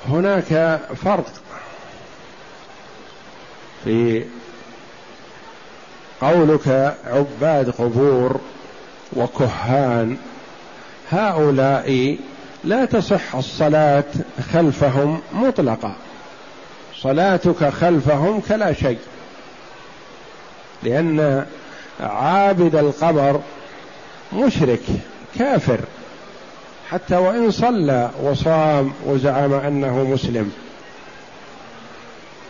هناك فرق في قولك عباد قبور وكهان، هؤلاء لا تصح الصلاة خلفهم مطلقا، صلاتك خلفهم كلا شيء، لأن عابد القبر مشرك كافر حتى وإن صلى وصام وزعم أنه مسلم.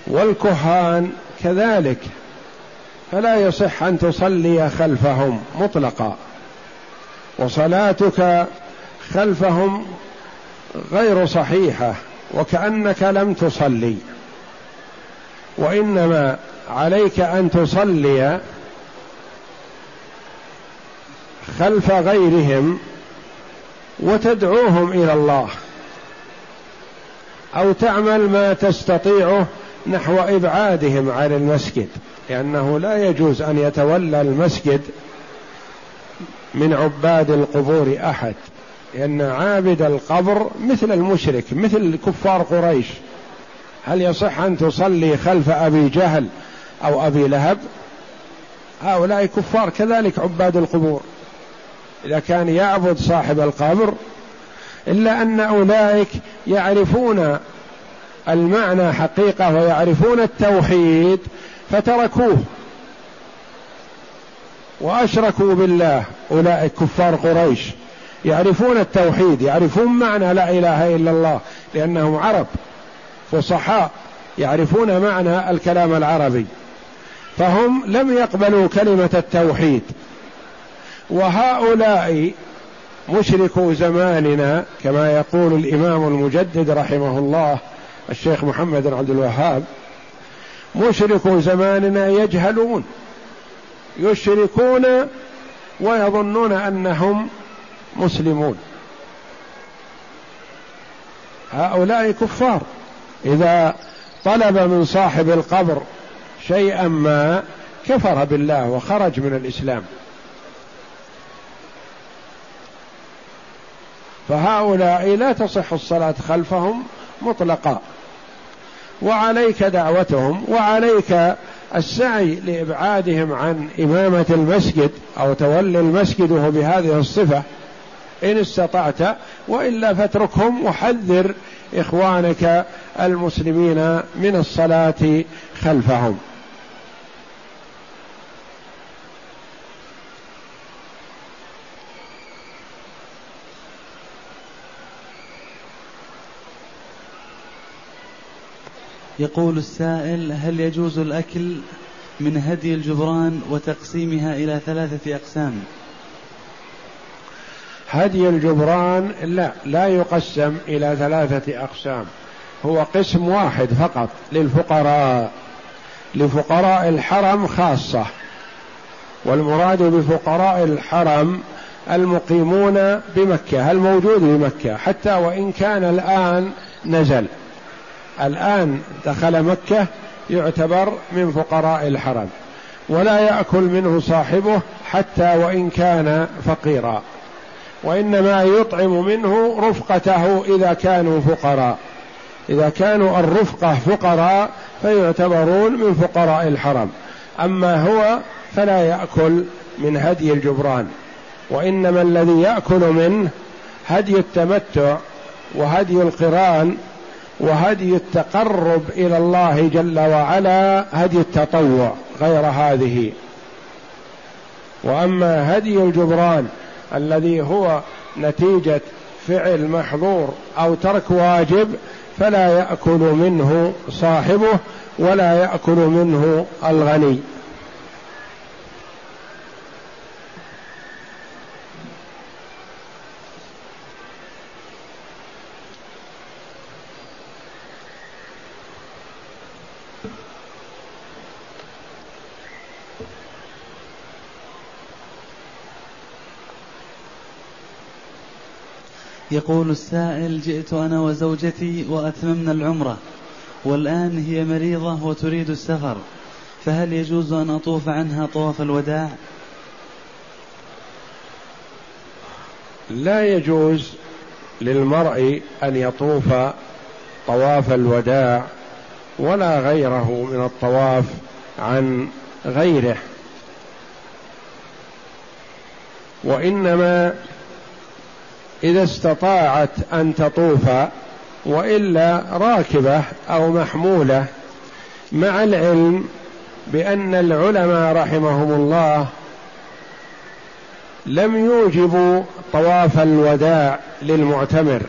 والكهان كذلك، فلا يصح أن تصلي خلفهم مطلقا، وصلاتك خلفهم غير صحيحة وكأنك لم تصلي، وإنما عليك أن تصلي خلف غيرهم وتدعوهم إلى الله، أو تعمل ما تستطيعه نحو إبعادهم عن المسجد، لأنه لا يجوز أن يتولى المسجد من عباد القبور أحد، لأن عابد القبر مثل المشرك مثل كفار قريش. هل يصح أن تصلي خلف أبي جهل أو أبي لهب؟ هؤلاء كفار كذلك عباد القبور، إذا كان يعبد صاحب القبر، إلا أن أولئك يعرفون المعنى حقيقة ويعرفون التوحيد فتركوه وأشركوا بالله. أولئك كفار قريش يعرفون التوحيد، يعرفون معنى لا إله إلا الله لأنهم عرب فصحاء، يعرفون معنى الكلام العربي، فهم لم يقبلوا كلمة التوحيد. وهؤلاء مشركو زماننا كما يقول الإمام المجدد رحمه الله الشيخ محمد بن عبد الوهاب، مشركو زماننا يجهلون، يشركون ويظنون أنهم مسلمون، هؤلاء كفار. إذا طلب من صاحب القبر شيئا ما كفر بالله وخرج من الإسلام، فهؤلاء لا تصح الصلاة خلفهم مطلقا، وعليك دعوتهم، وعليك السعي لإبعادهم عن إمامة المسجد أو تولي المسجد وهو بهذه الصفة إن استطعت، وإلا فاتركهم، وحذر إخوانك المسلمين من الصلاة خلفهم. يقول السائل: هل يجوز الأكل من هدي الجبران وتقسيمها إلى 3 أقسام؟ هدي الجبران لا يقسم إلى 3 أقسام، هو قسم واحد فقط للفقراء، لفقراء الحرم خاصة، والمراد بفقراء الحرم المقيمون بمكة الموجود بمكة، حتى وإن كان الآن نزل، الآن دخل مكة يعتبر من فقراء الحرم، ولا يأكل منه صاحبه حتى وإن كان فقيرا، وإنما يطعم منه رفقته إذا كانوا فقراء، إذا كانوا الرفقة فقراء فيعتبرون من فقراء الحرم، أما هو فلا يأكل من هدي الجبران، وإنما الذي يأكل منه هدي التمتع وهدي القران وهدي التقرب إلى الله جل وعلا، هدي التطوع غير هذه. وأما هدي الجبران الذي هو نتيجة فعل محظور أو ترك واجب فلا يأكل منه صاحبه ولا يأكل منه الغني. يقول السائل: جئت أنا وزوجتي وأتممنا العمرة، والآن هي مريضة وتريد السفر، فهل يجوز أن أطوف عنها طواف الوداع؟ لا يجوز للمرء أن يطوف طواف الوداع ولا غيره من الطواف عن غيره، وإنما إذا استطاعت أن تطوف، وإلا راكبة أو محمولة، مع العلم بأن العلماء رحمهم الله لم يوجبوا طواف الوداع للمعتمر،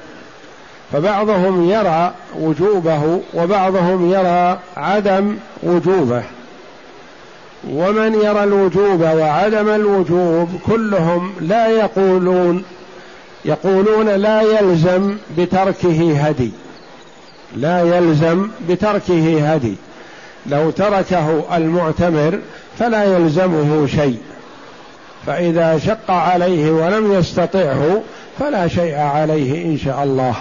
فبعضهم يرى وجوبه وبعضهم يرى عدم وجوبه، ومن يرى الوجوب وعدم الوجوب كلهم لا يقولون لا يلزم بتركه هدي، لا يلزم بتركه هدي، لو تركه المعتمر فلا يلزمه شيء، فإذا شق عليه ولم يستطعه فلا شيء عليه إن شاء الله.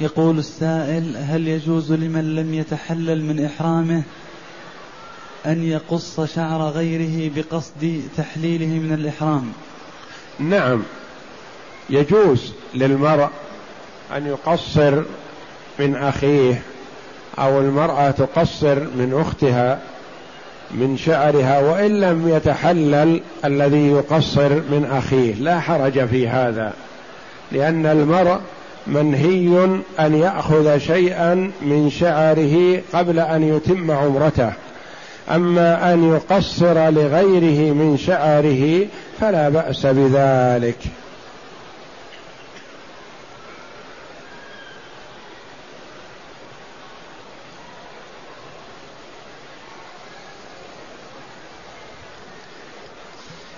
يقول السائل: هل يجوز لمن لم يتحلل من إحرامه أن يقص شعر غيره بقصد تحليله من الإحرام؟ نعم، يجوز للمرء أن يقصر من أخيه، أو المرأة تقصر من أختها من شعرها، وإن لم يتحلل الذي يقصر من أخيه لا حرج في هذا، لأن المرء منهي أن يأخذ شيئا من شعره قبل أن يتم عمرته، أما أن يقصر لغيره من شعره فلا بأس بذلك.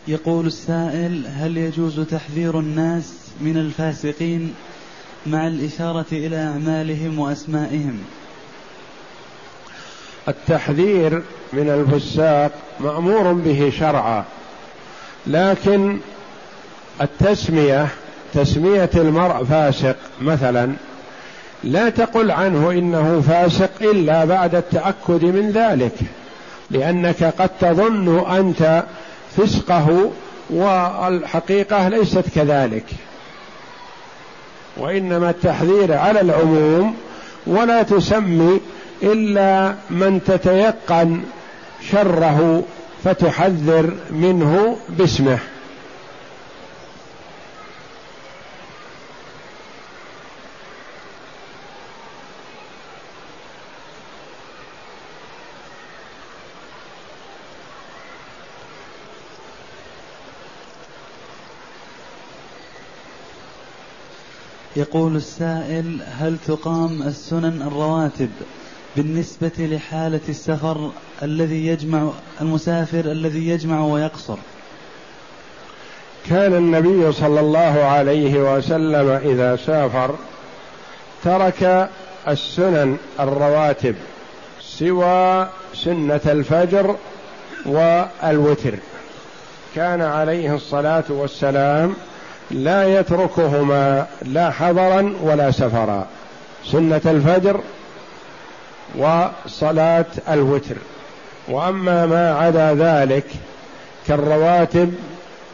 يقول السائل: هل يجوز تحذير الناس من الفاسقين مع الإشارة إلى أعمالهم وأسمائهم؟ التحذير من الفساق مأمور به شرعا، لكن التسمية، تسمية المرء فاسق مثلا، لا تقل عنه إنه فاسق إلا بعد التأكد من ذلك، لأنك قد تظن أنت فسقه والحقيقة ليست كذلك، وإنما التحذير على العموم، ولا تسمي إلا من تتيقن شره فتحذر منه باسمه. يقول السائل: هل تقام السنن الرواتب بالنسبة لحالة السفر الذي يجمع المسافر الذي يجمع ويقصر؟ كان النبي صلى الله عليه وسلم إذا سافر ترك السنن الرواتب سوى سنة الفجر والوتر، كان عليه الصلاة والسلام لا يتركهما لا حضرا ولا سفرا، سنة الفجر وصلاة الوتر، وأما ما عدا ذلك كالرواتب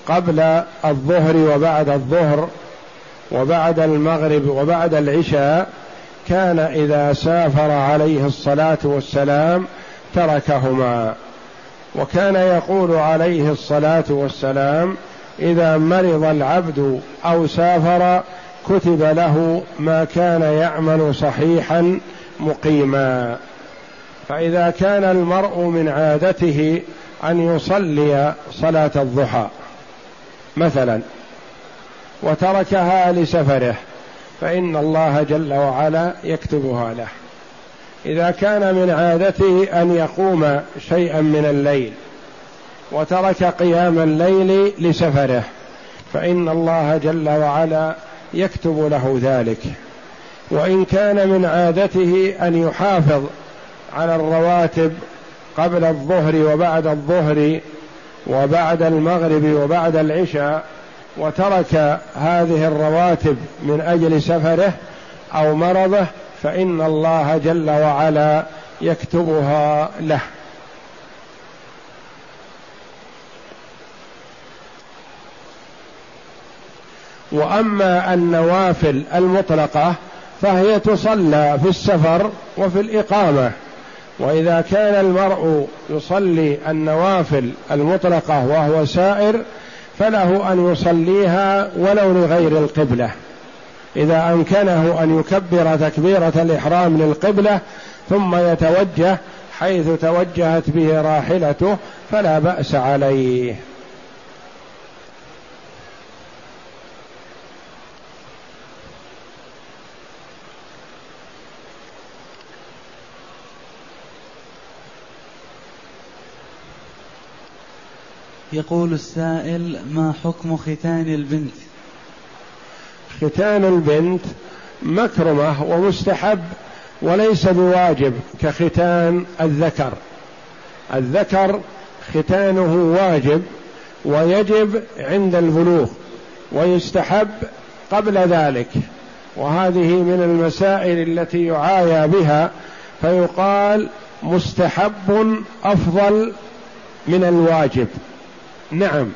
قبل الظهر وبعد الظهر وبعد المغرب وبعد العشاء، كان إذا سافر عليه الصلاة والسلام تركهما، وكان يقول عليه الصلاة والسلام: إذا مرض العبد أو سافر كتب له ما كان يعمل صحيحا مقيما. فإذا كان المرء من عادته أن يصلي صلاة الضحى مثلا وتركها لسفره، فإن الله جل وعلا يكتبها له. إذا كان من عادته أن يقوم شيئا من الليل وترك قيام الليل لسفره، فإن الله جل وعلا يكتب له ذلك. وإن كان من عادته أن يحافظ على الرواتب قبل الظهر وبعد الظهر وبعد المغرب وبعد العشاء، وترك هذه الرواتب من أجل سفره أو مرضه فإن الله جل وعلا يكتبها له. وأما النوافل المطلقة فهي تصلى في السفر وفي الإقامة، وإذا كان المرء يصلي النوافل المطلقة وهو سائر فله أن يصليها ولو لغير القبلة إذا أمكنه أن يكبر تكبيرة الإحرام للقبلة ثم يتوجه حيث توجهت به راحلته فلا بأس عليه. يقول السائل: ما حكم ختان البنت؟ ختان البنت مكرمة ومستحب وليس بواجب كختان الذكر. الذكر ختانه واجب ويجب عند البلوغ ويستحب قبل ذلك، وهذه من المسائل التي يعايا بها فيقال مستحب أفضل من الواجب. نعم،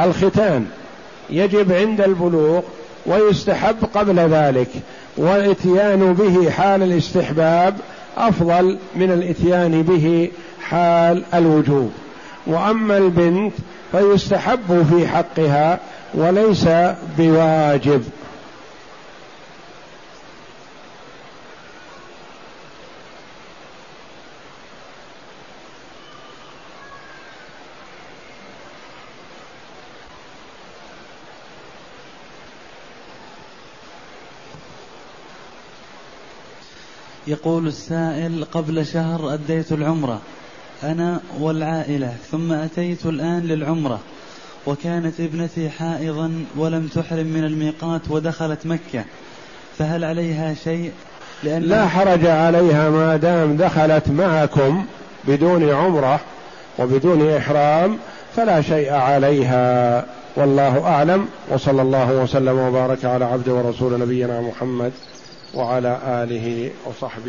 الختان يجب عند البلوغ ويستحب قبل ذلك، والاتيان به حال الاستحباب أفضل من الاتيان به حال الوجوب. وأما البنت فيستحب في حقها وليس بواجب. يقول السائل: قبل شهر أديت العمرة أنا والعائلة، ثم أتيت الآن للعمرة وكانت ابنتي حائضا ولم تحرم من الميقات ودخلت مكة، فهل عليها شيء؟ لا حرج عليها ما دام دخلت معكم بدون عمرة وبدون إحرام فلا شيء عليها، والله أعلم. وصلى الله وسلم وبارك على عبده ورسول نبينا محمد وعلى آله وصحبه.